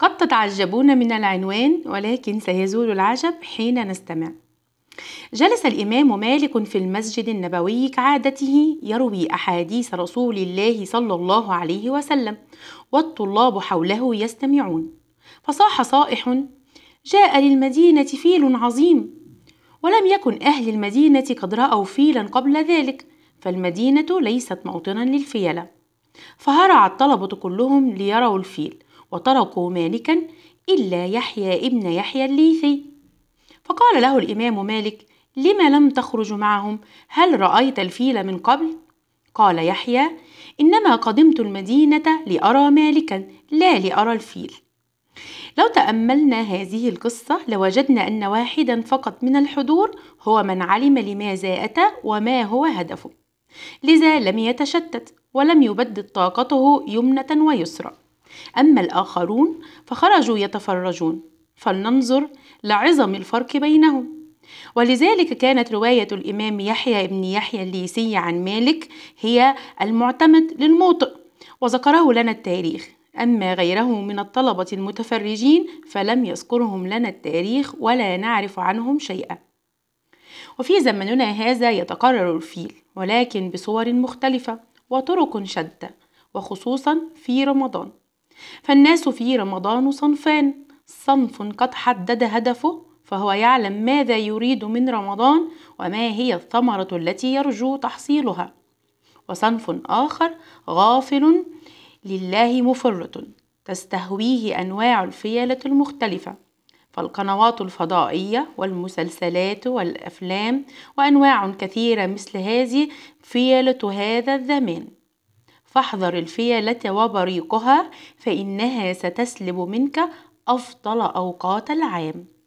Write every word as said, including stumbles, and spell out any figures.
قد تتعجبون من العنوان ولكن سيزول العجب حين نستمع. جلس الإمام مالك في المسجد النبوي كعادته يروي أحاديث رسول الله صلى الله عليه وسلم، والطلاب حوله يستمعون، فصاح صائح: جاء للمدينة فيل عظيم. ولم يكن أهل المدينة قد رأوا فيلا قبل ذلك، فالمدينة ليست موطنا للفيلة، فهرع الطلبة كلهم ليروا الفيل، وتركوا مالكا إلا يحيى ابن يحيى الليثي. فقال له الإمام مالك: لما لم تخرج معهم؟ هل رأيت الفيل من قبل؟ قال يحيى: إنما قدمت المدينة لأرى مالكا لا لأرى الفيل. لو تأملنا هذه القصة لوجدنا أن واحدا فقط من الحضور هو من علم لماذا أتى وما هو هدفه، لذا لم يتشتت ولم يبدد طاقته يمنة ويسرى. أما الآخرون فخرجوا يتفرجون، فلننظر لعظم الفرق بينهم. ولذلك كانت رواية الإمام يحيى بن يحيى الليثي عن مالك هي المعتمد للموطئ، وذكره لنا التاريخ، أما غيره من الطلبة المتفرجين فلم يذكرهم لنا التاريخ ولا نعرف عنهم شيئا. وفي زمننا هذا يتكرر الفيل، ولكن بصور مختلفة وطرق شتى، وخصوصا في رمضان. فالناس في رمضان صنفان: صنف قد حدد هدفه، فهو يعلم ماذا يريد من رمضان وما هي الثمرة التي يرجو تحصيلها، وصنف آخر غافل لله مفرط تستهويه أنواع الفيلة المختلفة، فالقنوات الفضائية والمسلسلات والأفلام وأنواع كثيرة مثل هذه فيلة هذا الزمان. فاحذر الفيلة وبريقها، فإنها ستسلب منك أفضل أوقات العام.